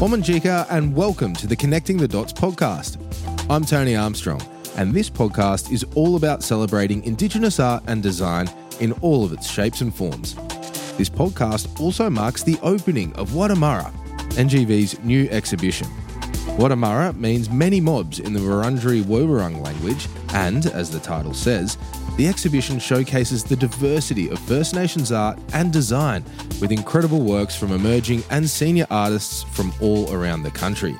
Komanjika and welcome to the Connecting the Dots podcast. I'm Tony Armstrong, and this podcast is all about celebrating Indigenous art and design in all of its shapes and forms. This podcast also marks the opening of Wurrdha Marra, NGV's new exhibition. Wurrdha Marra means many mobs in the Wurundjeri Woiwurrung language, and, as the title says, the exhibition showcases the diversity of First Nations art and design with incredible works from emerging and senior artists from all around the country.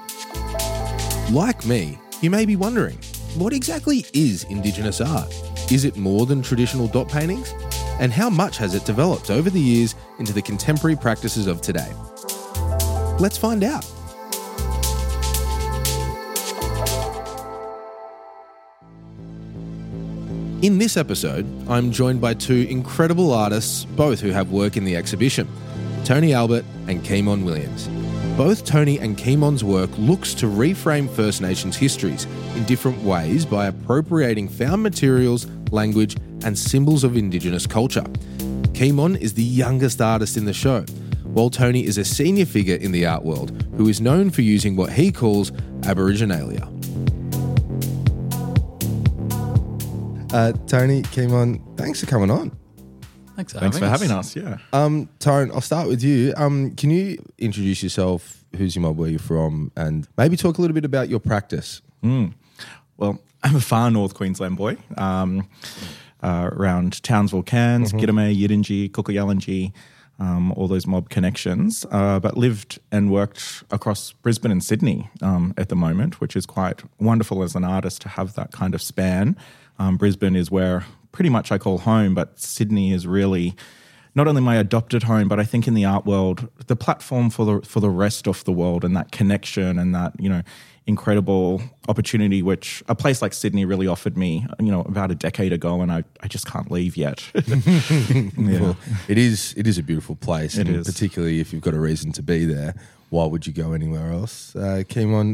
Like me, you may be wondering, what exactly is Indigenous art? Is it more than traditional dot paintings? And how much has it developed over the years into the contemporary practices of today? Let's find out. In this episode, I'm joined by two incredible artists, both who have work in the exhibition, Tony Albert and Keemon Williams. Both Tony and Keemon's work looks to reframe First Nations histories in different ways by appropriating found materials, language, and symbols of Indigenous culture. Keemon is the youngest artist in the show, while Tony is a senior figure in the art world who is known for using what he calls Aboriginalia. Tony, Keemon, thanks for coming on. Thanks for having us. Yeah. Tyrone, I'll start with you. Can you introduce yourself? Who's your mob? Where you're from? And maybe talk a little bit about your practice. Well, I'm a far north Queensland boy, around Townsville, Cairns, Gidame, Yidinji, Kuku Yalanji, all those mob connections, but lived and worked across Brisbane and Sydney at the moment, which is quite wonderful as an artist to have that kind of span. Brisbane is where pretty much I call home, but Sydney is really not only my adopted home, but I think in the art world, the platform for the rest of the world, and that connection and that, you know, incredible opportunity which a place like Sydney really offered me, you know, about a decade ago, and I just can't leave yet. Well, it is a beautiful place, and particularly if you've got a reason to be there, why would you go anywhere else? Keemon,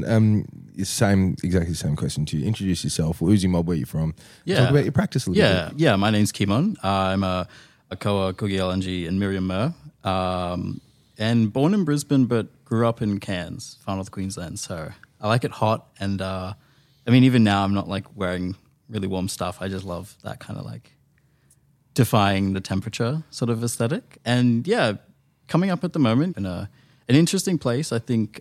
exactly the same question to you. Introduce yourself. Who's your mob? Where you from? Yeah. Talk about your practice a little bit. Yeah, my name's Keemon. I'm a Koa, Kuku Yalanji and Meriam Mir, and born in Brisbane but grew up in Cairns, far north Queensland, so I like it hot, and I mean, even now I'm not like wearing really warm stuff. I just love that kind of like defying the temperature sort of aesthetic. And yeah, coming up at the moment in an interesting place, I think,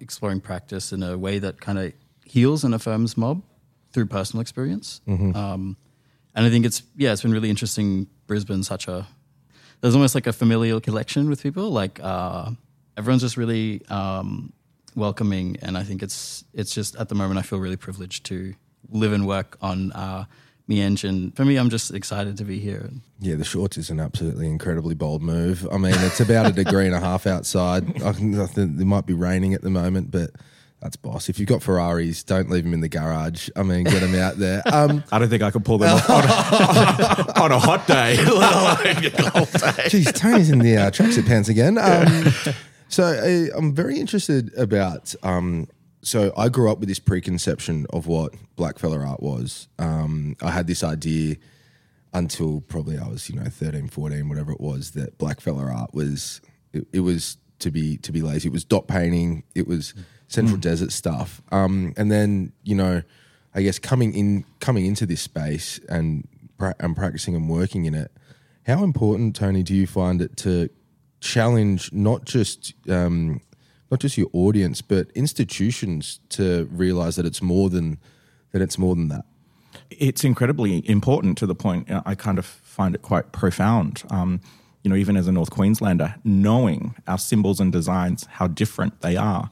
exploring practice in a way that kind of heals and affirms mob through personal experience. And I think it's been really interesting. Brisbane's there's almost like a familial connection with people. Like everyone's just really welcoming. And I think it's just at the moment I feel really privileged to live and work on Mi Engine. For me, I'm just excited to be here. Yeah, the shorts is an absolutely incredibly bold move. I mean, it's about 1.5 degrees outside. It might be raining at the moment, but that's boss. If you've got Ferraris, don't leave them in the garage. I mean, get them out there. I don't think I could pull them off on a hot day. Jeez, Tony's in the tracksuit pants again. So I'm very interested about so I grew up with this preconception of what blackfella art was. I had this idea until probably I was, 13, 14, whatever it was, that blackfella art was it was to be lazy. It was dot painting. It was Central Desert stuff. And then, I guess coming into this space and practicing and working in it, how important, Tony, do you find it to challenge not just your audience but institutions to realise that it's more than that? It's incredibly important, to the point I kind of find it quite profound. Even as a North Queenslander, knowing our symbols and designs, how different they are.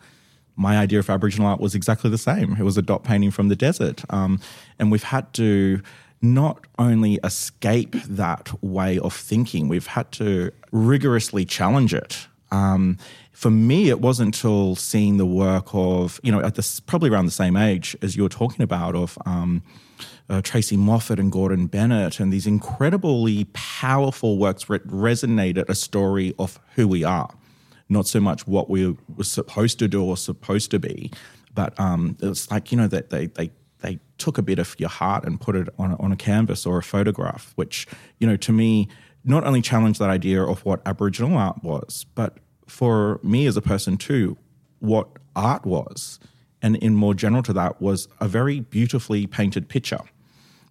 My idea of Aboriginal art was exactly the same. It was a dot painting from the desert, and we've had to not only escape that way of thinking, we've had to rigorously challenge it. For me, it wasn't until seeing the work of, probably around the same age as you're talking about, of Tracy Moffatt and Gordon Bennett, and these incredibly powerful works that resonated a story of who we are, not so much what we were supposed to do or supposed to be, but it's like, that they took a bit of your heart and put it on a canvas or a photograph, which, to me, not only challenged that idea of what Aboriginal art was, but for me as a person too, what art was, and in more general to that was a very beautifully painted picture.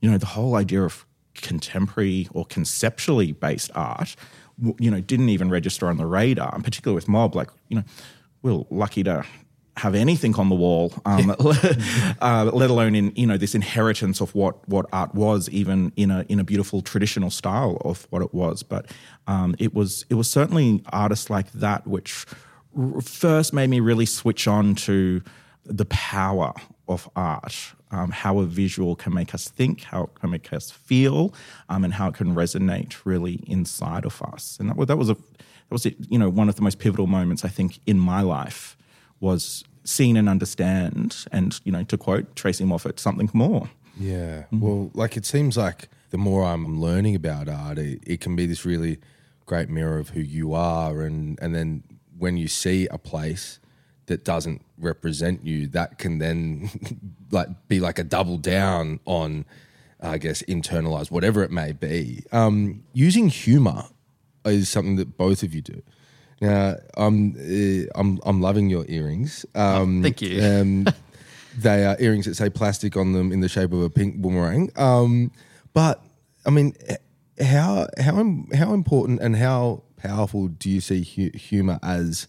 You know, the whole idea of contemporary or conceptually based art, you know, didn't even register on the radar, and particularly with mob, like, you know, we're lucky to have anything on the wall, let alone in, you know, this inheritance of what art was, even in a beautiful traditional style of what it was. But it was certainly artists like that which first made me really switch on to the power of art, how a visual can make us think, how it can make us feel, and how it can resonate really inside of us. And that was you know, one of the most pivotal moments I think in my life was seen and understand, and, you know, to quote Tracy Moffatt, something more. Yeah. Mm-hmm. Well, like, it seems like the more I'm learning about art, it can be this really great mirror of who you are, and then when you see a place that doesn't represent you, that can then be a double down on, I guess, internalize, whatever it may be. Using humor is something that both of you do. Now, I'm loving your earrings. Thank you. They are earrings that say plastic on them in the shape of a pink boomerang. But I mean, how important and how powerful do you see humor as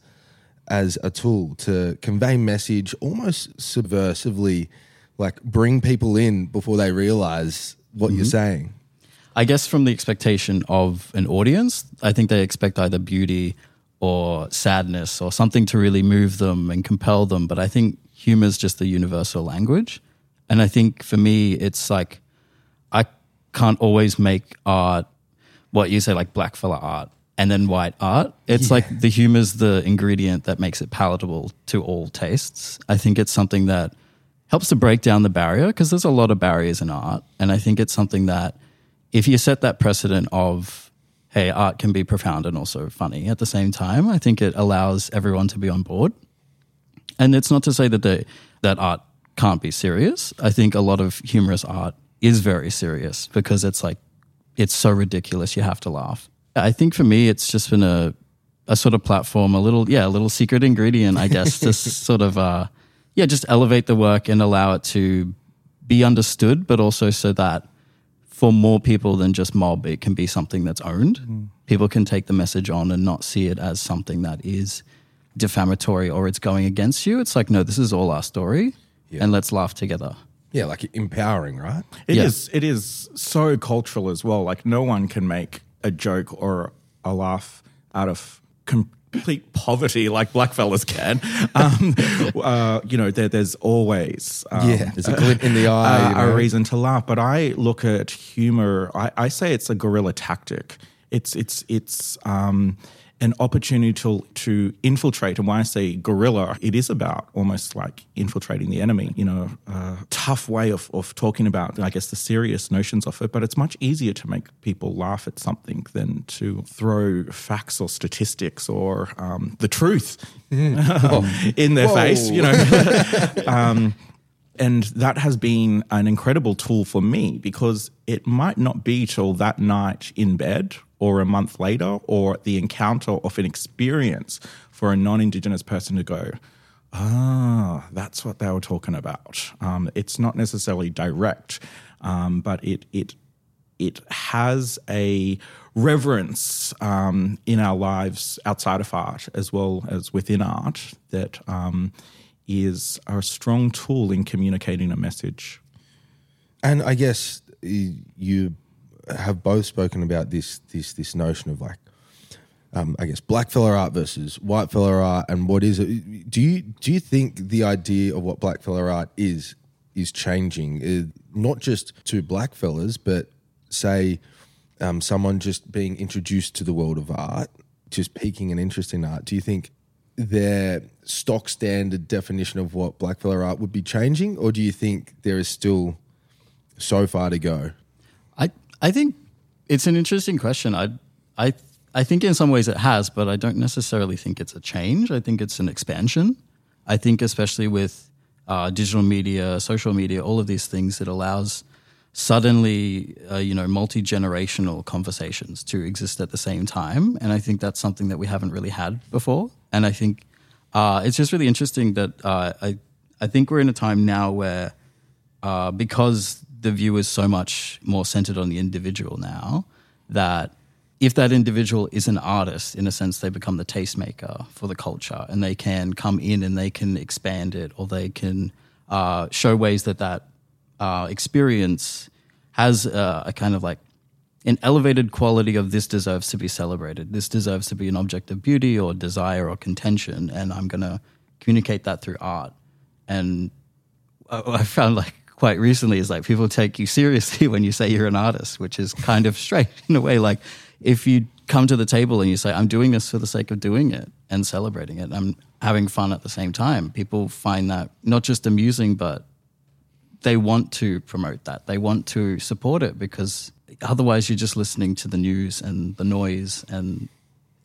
a tool to convey message, almost subversively, like bring people in before they realize what you're saying? I guess from the expectation of an audience, I think they expect either beauty or sadness or something to really move them and compel them. But I think humor is just the universal language. And I think for me, it's like, I can't always make art, what you say, like blackfella art, and then white art. It's like the humor's the ingredient that makes it palatable to all tastes. I think it's something that helps to break down the barrier, because there's a lot of barriers in art. And I think it's something that if you set that precedent of, hey, art can be profound and also funny at the same time, I think it allows everyone to be on board. And it's not to say that that art can't be serious. I think a lot of humorous art is very serious, because it's like, it's so ridiculous you have to laugh. I think for me, it's just been a sort of platform, a little secret ingredient, I guess, to sort of, just elevate the work and allow it to be understood, but also so that for more people than just mob, it can be something that's owned. Mm. People can take the message on and not see it as something that is defamatory or it's going against you. It's like, no, this is all our story and let's laugh together. Yeah, like empowering, right? It is so cultural as well. Like, no one can make a joke or a laugh out of complete poverty like blackfellas can. You know, there's always there's a glint in the eye, a reason to laugh. But I look at humor, I say it's a guerrilla tactic. It's an opportunity to infiltrate. And when I say guerrilla, it is about almost like infiltrating the enemy, you know, tough way of talking about, I guess, the serious notions of it. But it's much easier to make people laugh at something than to throw facts or statistics or the truth in their face, you know. And that has been an incredible tool for me, because it might not be till that night in bed or a month later, or the encounter of an experience for a non-Indigenous person to go, that's what they were talking about. It's not necessarily direct, but it has a reverence in our lives outside of art as well as within art that is a strong tool in communicating a message. And I guess you have both spoken about this notion of like, I guess, blackfella art versus whitefella art, and what is it? Do you think the idea of what blackfella art is changing, not just to blackfellas, but say someone just being introduced to the world of art, just piquing an interest in art? Do you think their stock standard definition of what blackfella art would be changing, or do you think there is still so far to go? I think it's an interesting question. I think in some ways it has, but I don't necessarily think it's a change. I think it's an expansion. I think especially with digital media, social media, all of these things, it allows suddenly, multi-generational conversations to exist at the same time. And I think that's something that we haven't really had before. And I think It's just really interesting that I think we're in a time now where because the view is so much more centered on the individual now, that if that individual is an artist, in a sense, they become the tastemaker for the culture, and they can come in and they can expand it, or they can show ways that experience has a kind of like an elevated quality of this deserves to be celebrated. This deserves to be an object of beauty or desire or contention, and I'm going to communicate that through art. And I found like quite recently is like people take you seriously when you say you're an artist, which is kind of strange in a way. Like if you come to the table and you say, I'm doing this for the sake of doing it and celebrating it, I'm having fun at the same time, people find that not just amusing, but they want to promote that. They want to support it, because otherwise you're just listening to the news and the noise and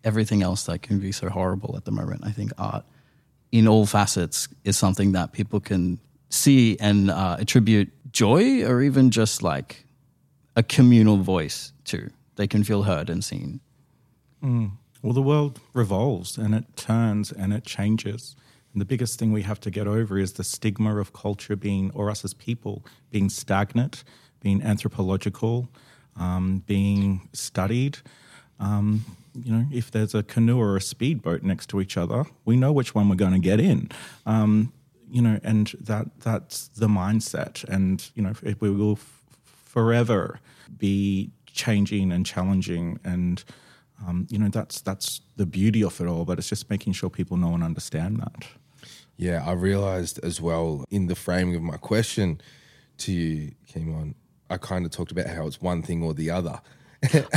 everything else that can be so horrible at the moment. I think art in all facets is something that people can see and attribute joy, or even just like a communal voice to. They can feel heard and seen. Mm. Well, the world revolves and it turns and it changes. And the biggest thing we have to get over is the stigma of culture being, or us as people, being stagnant, being anthropological, being studied. You know, if there's a canoe or a speedboat next to each other, we know which one we're going to get in. You know, and that's the mindset. And, you know, we will forever be changing and challenging, and you know, that's the beauty of it all, but it's just making sure people know and understand that. Yeah, I realised as well in the framing of my question to you, Keemon, I kind of talked about how it's one thing or the other.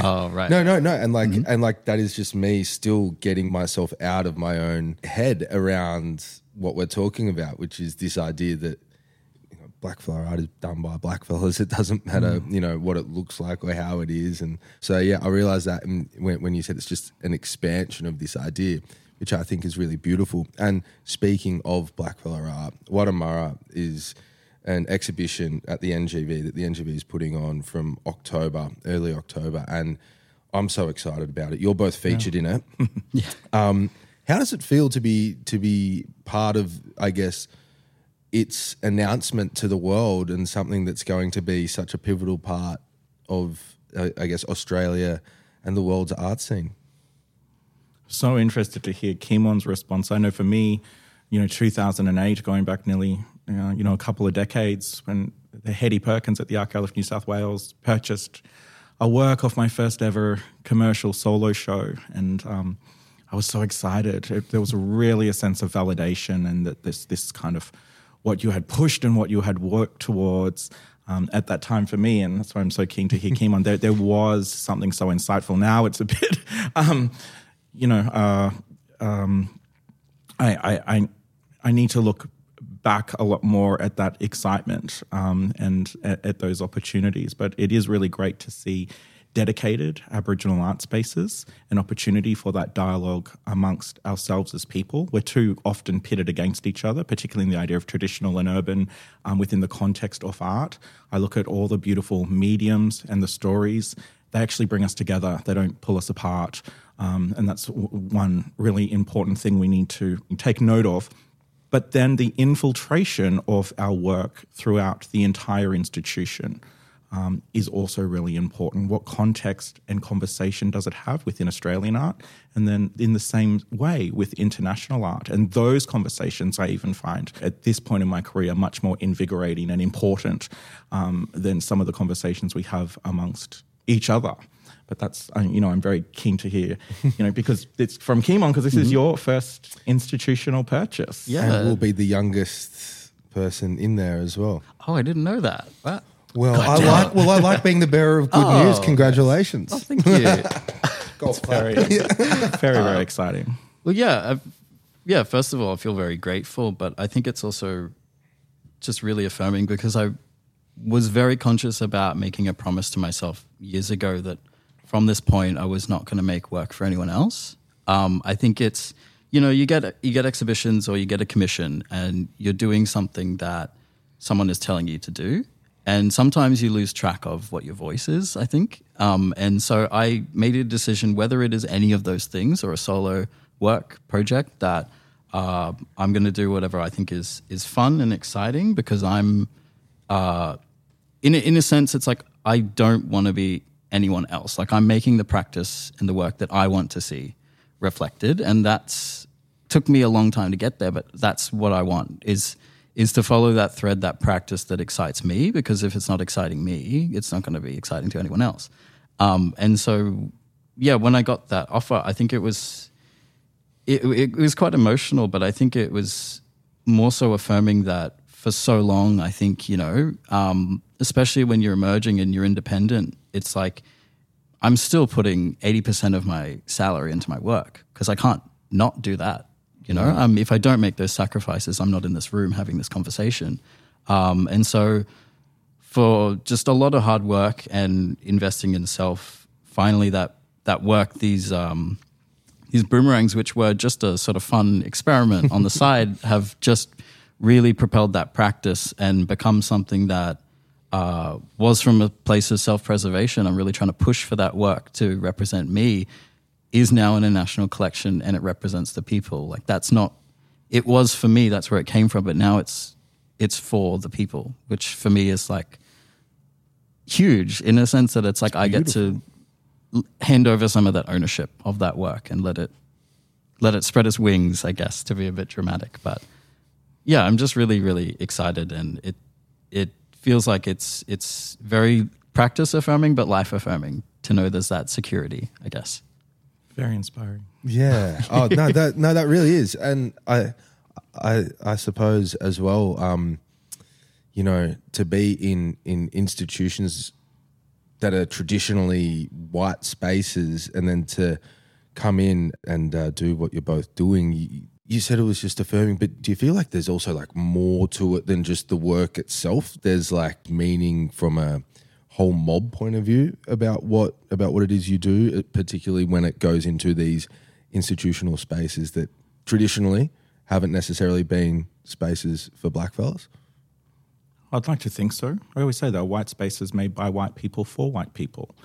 Oh, right. No. And like, mm-hmm. and like that is just me still getting myself out of my own head around what we're talking about, which is this idea that, you know, blackfella art is done by blackfellas. It doesn't matter, you know, what it looks like or how it is. And so, yeah, I realized that when you said it's just an expansion of this idea, which I think is really beautiful. And speaking of blackfella art, Wurrdha Marra is an exhibition at the NGV that the NGV is putting on from early October, and I'm so excited about it. You're both featured in it. Yeah. How does it feel to be part of, I guess, its announcement to the world, and something that's going to be such a pivotal part of, I guess, Australia and the world's art scene? So interested to hear Keemon's response. I know for me, you know, 2008, going back nearly a couple of decades, when the Hetty Perkins at the Art Gallery of New South Wales purchased a work off my first ever commercial solo show, and I was so excited. There was really a sense of validation, and that this kind of what you had pushed and what you had worked towards at that time for me, and that's why I'm so keen to hear Keemon. There was something so insightful. Now it's a bit, I need to look back a lot more at that excitement and at those opportunities. But it is really great to see dedicated Aboriginal art spaces, an opportunity for that dialogue amongst ourselves as people. We're too often pitted against each other, particularly in the idea of traditional and urban within the context of art. I look at all the beautiful mediums and the stories. They actually bring us together. They don't pull us apart. And that's one really important thing we need to take note of. But then the infiltration of our work throughout the entire institution is also really important. What context and conversation does it have within Australian art? And then in the same way with international art. And those conversations I even find at this point in my career much more invigorating and important than some of the conversations we have amongst each other. But that's, I'm very keen to hear, because it's from Keemon, because this is your first institutional purchase. Yeah. And we'll be the youngest person in there as well. Oh, I didn't know that. Wow. Well, I like being the bearer of good news. Congratulations. Yes. Oh, thank you. Golf clap. Very, very exciting. Well, yeah. First of all, I feel very grateful, but I think it's also just really affirming, because I was very conscious about making a promise to myself years ago that from this point, I was not going to make work for anyone else. I think it's, you get exhibitions or you get a commission, and you're doing something that someone is telling you to do. And sometimes you lose track of what your voice is, I think. And so I made a decision, whether it is any of those things or a solo work project, that I'm going to do whatever I think is fun and exciting, because I'm in a sense, it's like I don't want to be anyone else. Like, I'm making the practice and the work that I want to see reflected, and that's took me a long time to get there, but that's what I want is to follow that thread, that practice that excites me, because if it's not exciting me, it's not going to be exciting to anyone else. And so, yeah, when I got that offer, I think it was quite emotional, but I think it was more so affirming that for so long, I think, you know, especially when you're emerging and you're independent, it's like I'm still putting 80% of my salary into my work, because I can't not do that. You know, if I don't make those sacrifices, I'm not in this room having this conversation. And so for just a lot of hard work and investing in self, finally that work, these boomerangs, which were just a sort of fun experiment on the side, have just really propelled that practice and become something that was from a place of self-preservation. I'm really trying to push for that work to represent me, is now in a national collection, and it represents the people. Like, that's not, it was for me, that's where it came from, but now it's for the people, which for me is like huge, in a sense that it's like I get to hand over some of that ownership of that work and let it spread its wings, I guess, to be a bit dramatic. But yeah, I'm just really, really excited, and it feels like it's very practice affirming but life affirming to know there's that security, I guess. Very inspiring. Yeah. Oh no, that really is. And I suppose as well, you know, to be in institutions that are traditionally white spaces, and then to come in and do what you're both doing. You said it was just affirming, but do you feel like there's also like more to it than just the work itself? There's like meaning from a whole mob point of view about what it is you do, particularly when it goes into these institutional spaces that traditionally haven't necessarily been spaces for blackfellas? I'd like to think so. I always say that white spaces made by white people for white people.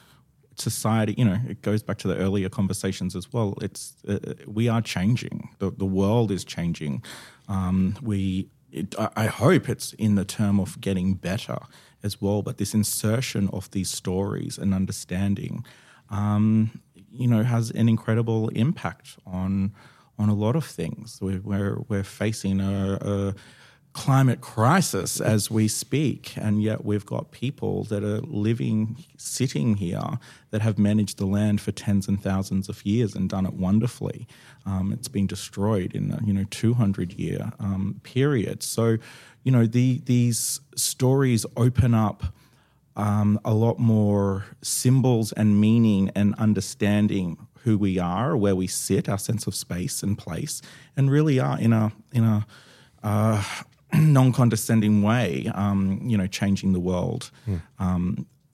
Society, you know, it goes back to the earlier conversations as well. It's we are changing. The world is changing. I hope it's in the term of getting better as well, but this insertion of these stories and understanding, you know, has an incredible impact on a lot of things. We're facing a climate crisis as we speak, and yet we've got people that are sitting here that have managed the land for tens and thousands of years and done it wonderfully. It's been destroyed in a 200-year period. So, you know, these stories open up a lot more symbols and meaning and understanding who we are, where we sit, our sense of space and place, and really are in a non-condescending way, changing the world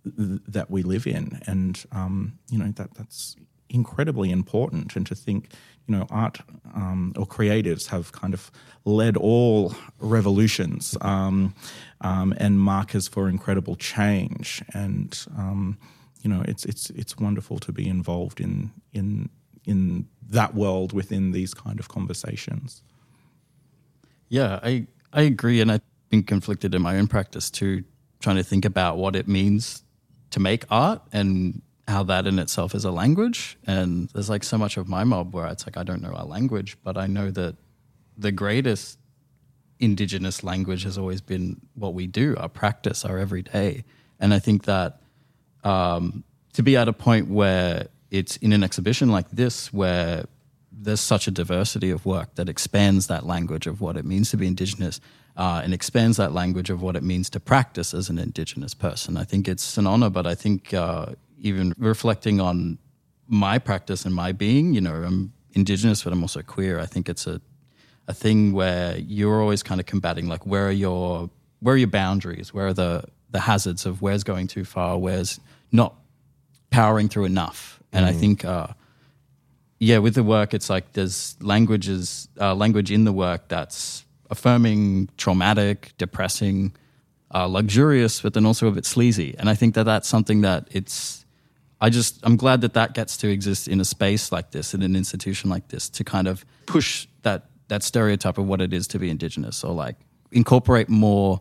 that we live in. And, that's incredibly important. And to think, you know, art or creatives have kind of led all revolutions and markers for incredible change. And, it's wonderful to be involved in that world within these kind of conversations. Yeah, I agree, and I've been conflicted in my own practice too, trying to think about what it means to make art and how that in itself is a language. And there's like so much of my mob where it's like I don't know our language, but I know that the greatest Indigenous language has always been what we do, our practice, our everyday. And I think that to be at a point where it's in an exhibition like this where there's such a diversity of work that expands that language of what it means to be Indigenous and expands that language of what it means to practice as an Indigenous person. I think it's an honor, but I think even reflecting on my practice and my being, you know, I'm Indigenous, but I'm also queer. I think it's a thing where you're always kind of combating, like, where are your boundaries? Where are the hazards of where's going too far, where's not powering through enough? And I think... yeah, with the work, it's like there's language in the work that's affirming, traumatic, depressing, luxurious, but then also a bit sleazy. And I think that that's something that I'm glad that gets to exist in a space like this, in an institution like this, to kind of push that that stereotype of what it is to be Indigenous, or like incorporate more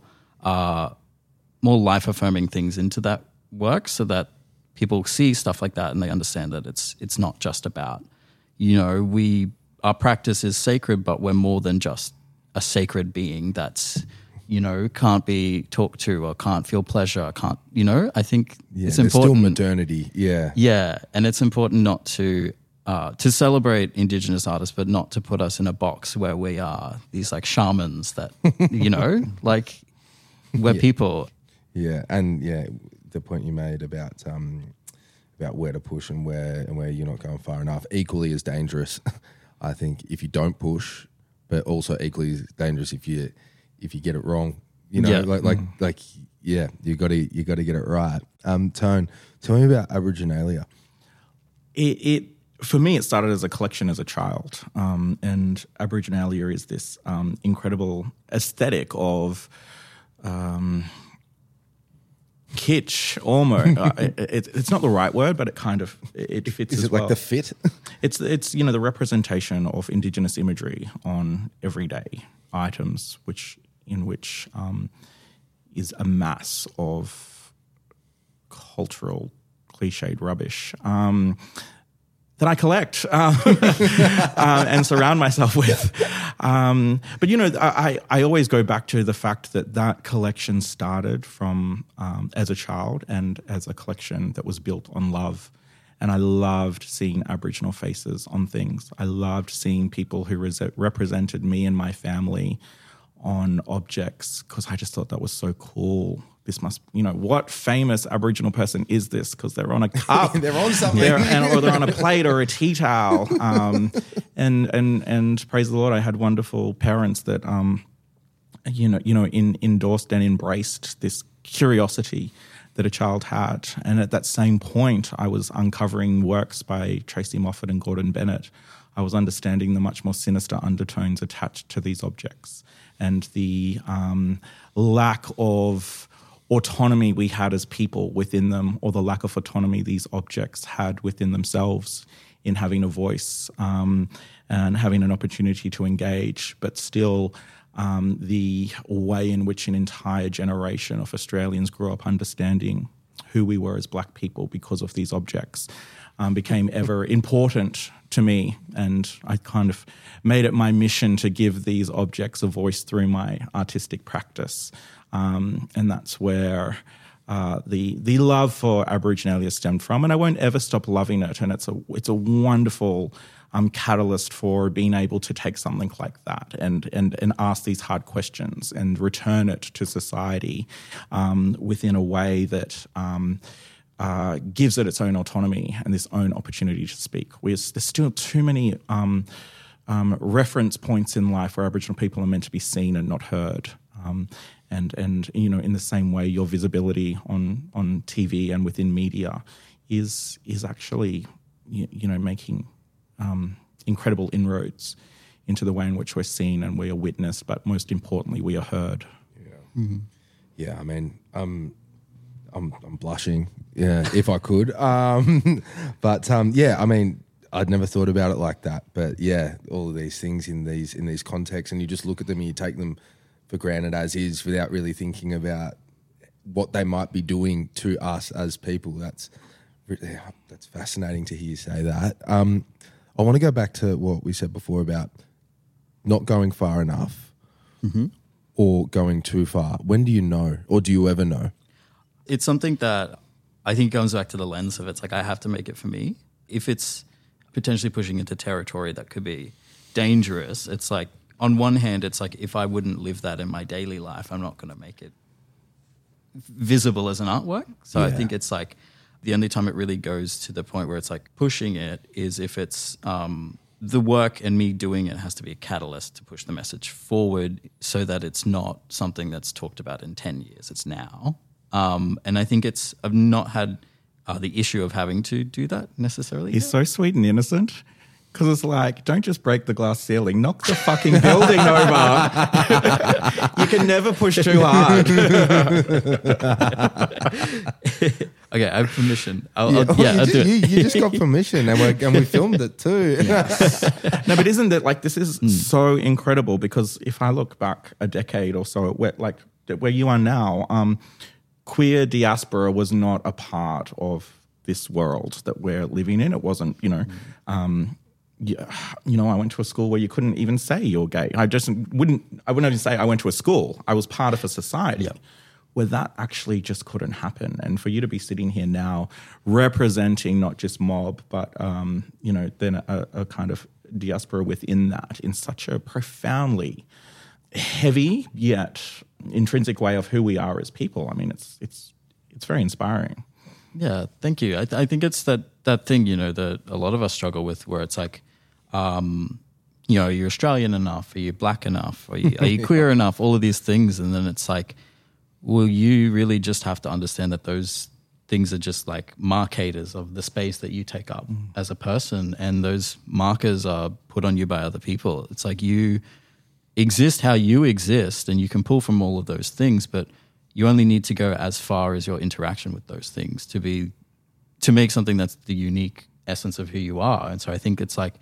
life-affirming things into that work so that people see stuff like that and they understand that it's not just about, you know, our practice is sacred, but we're more than just a sacred being that's, you know, can't be talked to or can't feel pleasure, can't, you know, I think it's important. Still modernity, yeah. Yeah, and it's important not to celebrate Indigenous artists, but not to put us in a box where we are these like shamans that, you know, like we're people. Yeah, and yeah, the point you made about where to push and where you're not going far enough equally is dangerous. I think if you don't push, but also equally dangerous if you get it wrong, you know, you got to get it right. Tone, tell me about Aboriginalia. It for me, it started as a collection as a child, and Aboriginalia is this incredible aesthetic of kitsch, almost. It's not the right word, but it kind of it fits. Is it like the fit? It's you know, the representation of Indigenous imagery on everyday items, which is a mass of cultural cliched rubbish that I collect and surround myself with. But, you know, I always go back to the fact that collection started from as a child and as a collection that was built on love. And I loved seeing Aboriginal faces on things. I loved seeing people who represented me and my family on objects, because I just thought that was so cool. This must, you know, what famous Aboriginal person is this? Because they're on a cup, they're on something, or they're on a plate or a tea towel. And praise the Lord, I had wonderful parents that, endorsed and embraced this curiosity that a child had. And at that same point, I was uncovering works by Tracy Moffatt and Gordon Bennett. I was understanding the much more sinister undertones attached to these objects and the lack of autonomy we had as people within them, or the lack of autonomy these objects had within themselves in having a voice and having an opportunity to engage, but still the way in which an entire generation of Australians grew up understanding who we were as Black people because of these objects became ever important to me, and I kind of made it my mission to give these objects a voice through my artistic practice. And that's where the love for Aboriginalia stemmed from, and I won't ever stop loving it. And it's a wonderful catalyst for being able to take something like that and ask these hard questions and return it to society within a way that gives it its own autonomy and this own opportunity to speak. There's still too many reference points in life where Aboriginal people are meant to be seen and not heard. And you know, in the same way, your visibility on TV and within media is actually, you know, making incredible inroads into the way in which we're seen and we are witnessed, but most importantly, we are heard. Yeah, mm-hmm. Yeah. I mean, I'm blushing. Yeah, if I could. I mean, I'd never thought about it like that. But yeah, all of these things in these contexts, and you just look at them and you take them for granted as is, without really thinking about what they might be doing to us as people. That's fascinating to hear you say that. I want to go back to what we said before about not going far enough, mm-hmm, or going too far. When do you know, or do you ever know? It's something that I think goes back to the lens of it's like, I have to make it for me. If it's potentially pushing into territory that could be dangerous, it's like, on one hand, it's like, if I wouldn't live that in my daily life, I'm not going to make it visible as an artwork. So yeah. I think it's like the only time it really goes to the point where it's like pushing it is if it's the work and me doing it has to be a catalyst to push the message forward so that it's not something that's talked about in 10 years. It's now. And I think I've not had the issue of having to do that necessarily. He's so sweet and innocent. Because it's like, don't just break the glass ceiling, knock the fucking building over. You can never push too hard. Okay, I have permission. You just got permission, and we filmed it too. Yeah. No, but isn't it like this is so incredible? Because if I look back a decade or so, where you are now, queer diaspora was not a part of this world that we're living in. It wasn't, I went to a school where you couldn't even say you're gay. I wouldn't even say I went to a school. I was part of a society. Yeah. Where that actually just couldn't happen. And for you to be sitting here now representing not just mob, but, then a kind of diaspora within that in such a profoundly heavy yet intrinsic way of who we are as people. I mean, it's very inspiring. Yeah, thank you. I think it's that thing, that a lot of us struggle with where it's like, you're Australian enough, are you black enough, are you queer enough, all of these things. And then it's like, well, you really just have to understand that those things are just like markers of the space that you take up as a person, and those markers are put on you by other people. It's like you exist how you exist and you can pull from all of those things, but you only need to go as far as your interaction with those things to make something that's the unique essence of who you are. And so I think it's like,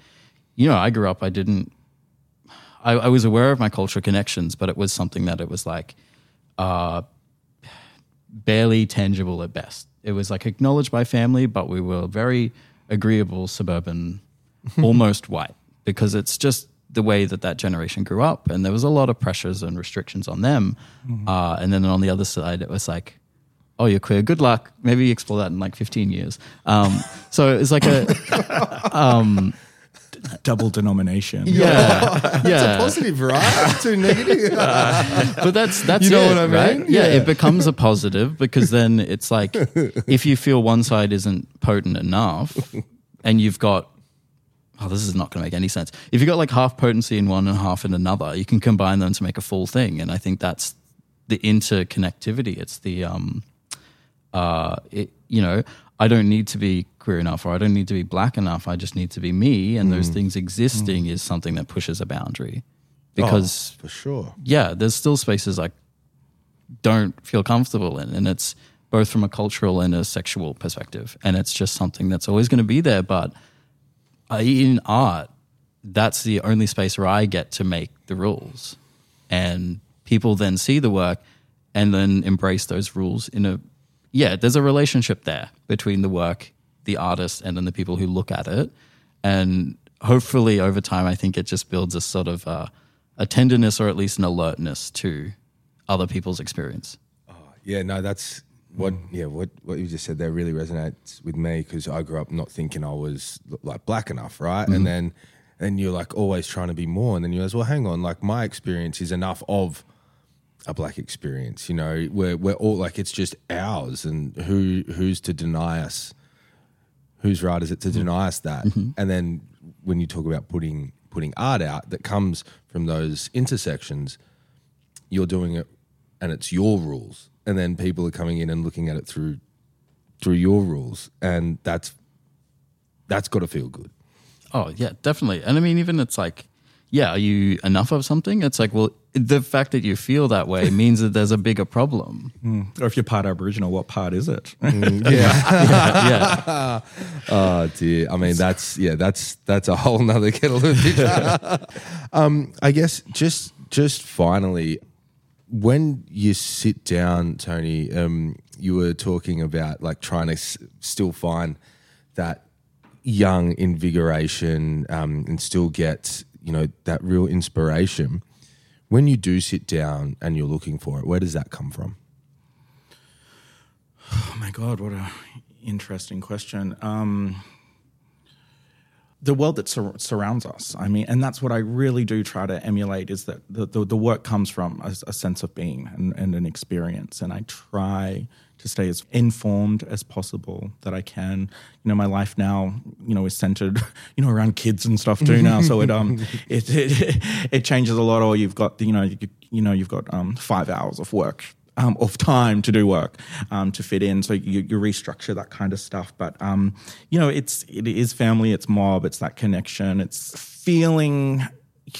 I grew up, I was aware of my cultural connections, but it was something that it was like, barely tangible at best. It was like acknowledged by family, but we were very agreeable, suburban, almost white, because it's just the way that generation grew up, and there was a lot of pressures and restrictions on them. Mm-hmm. And then on the other side, it was like, oh, you're queer, good luck. Maybe explore that in like 15 years. So it's like a... double denomination. Yeah. That's a positive, right? Too negative. But that's you know it, what I mean? Right? Yeah, it becomes a positive, because then it's like if you feel one side isn't potent enough and you've got, this is not going to make any sense. If you've got like half potency in one and half in another, you can combine them to make a full thing. And I think that's the interconnectivity. It's the, I don't need to be queer enough, or I don't need to be black enough. I just need to be me. And those things existing is something that pushes a boundary, because for sure, there's still spaces I don't feel comfortable in. And it's both from a cultural and a sexual perspective. And it's just something that's always going to be there. But in art, that's the only space where I get to make the rules, and people then see the work and then embrace those rules in a, there's a relationship there between the work, the artist, and then the people who look at it. And hopefully over time, I think it just builds a sort of a tenderness, or at least an alertness to other people's experience. That's what you just said there really resonates with me, because I grew up not thinking I was like black enough, right? Mm-hmm. And then you're like always trying to be more, and then you realize, well, hang on, like my experience is enough of a black experience, we're all like, it's just ours, and who's to deny us? Whose right is it to deny us that? Mm-hmm. And then when you talk about putting art out that comes from those intersections, you're doing it and it's your rules, and then people are coming in and looking at it through your rules, and that's got to feel good. Oh yeah, definitely. And I mean, even it's like, are you enough of something? It's like, well, the fact that you feel that way means that there's a bigger problem. Or if you're part Aboriginal, what part is it? Oh dear. I mean, that's a whole nother kettle of fish. I guess just finally, when you sit down, Tony, you were talking about like trying to still find that young invigoration, and still get, that real inspiration. When you do sit down and you're looking for it, where does that come from? Oh my God, what an interesting question. The world that surrounds us, I mean, and that's what I really do try to emulate, is that the work comes from a sense of being and an experience. And I try to stay as informed as possible that I can. My life now, is centered, around kids and stuff too now. So it changes a lot. Or you've got, you've got 5 hours of work, of time to do work, to fit in. So you restructure that kind of stuff. But, it is family, it's mob, it's that connection, it's feeling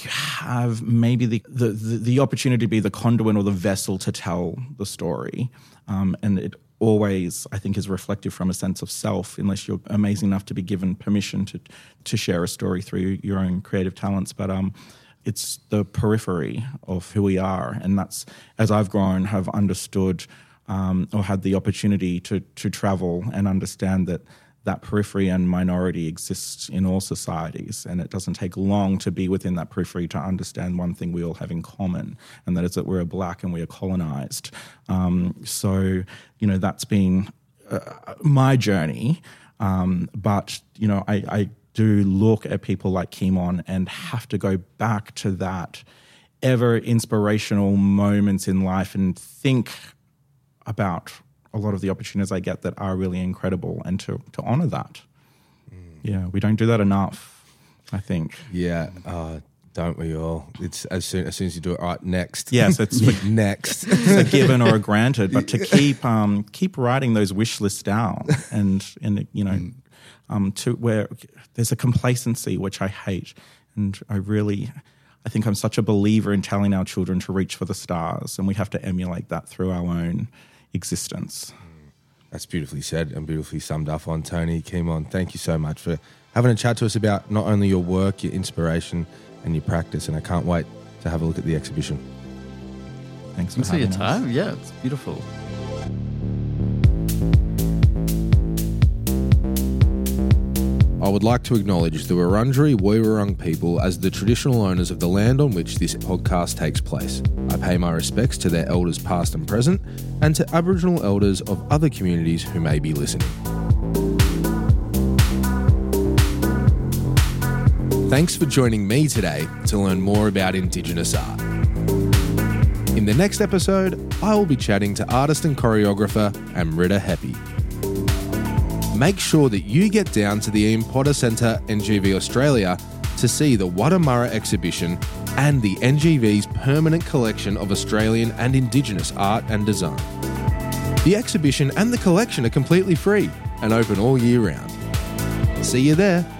you have maybe the opportunity to be the conduit or the vessel to tell the story. And it always, I think, is reflective from a sense of self, unless you're amazing enough to be given permission to share a story through your own creative talents. But it's the periphery of who we are. And that's, as I've grown, have understood or had the opportunity to travel and understand that periphery and minority exists in all societies, and it doesn't take long to be within that periphery to understand one thing we all have in common, and that is that we're black and we are colonised. So, you know, that's been my journey. But, you know, I do look at people like Keemon and have to go back to that ever inspirational moments in life and think about a lot of the opportunities I get that are really incredible, and to honour that. Mm. Yeah, we don't do that enough, I think. Yeah, don't we all? It's as soon as you do it, all right, next. Yeah, so it's like, next. It's a given or a granted, but to keep writing those wish lists down and you know, to where there's a complacency which I hate, and I think I'm such a believer in telling our children to reach for the stars, and we have to emulate that through our own existence. That's beautifully said and beautifully summed up on, Tony. Keemon, thank you so much for having a chat to us about not only your work, your inspiration and your practice, and I can't wait to have a look at the exhibition. Thanks for having us. Thanks for your time. Yeah, it's beautiful. I would like to acknowledge the Wurundjeri Woiwurrung people as the traditional owners of the land on which this podcast takes place. I pay my respects to their elders past and present, and to Aboriginal elders of other communities who may be listening. Thanks for joining me today to learn more about Indigenous art. In the next episode, I will be chatting to artist and choreographer Amrita Hepi. Make sure that you get down to the Ian Potter Centre, NGV Australia, to see the Wurrdha Marra exhibition and the NGV's permanent collection of Australian and Indigenous art and design. The exhibition and the collection are completely free and open all year round. See you there.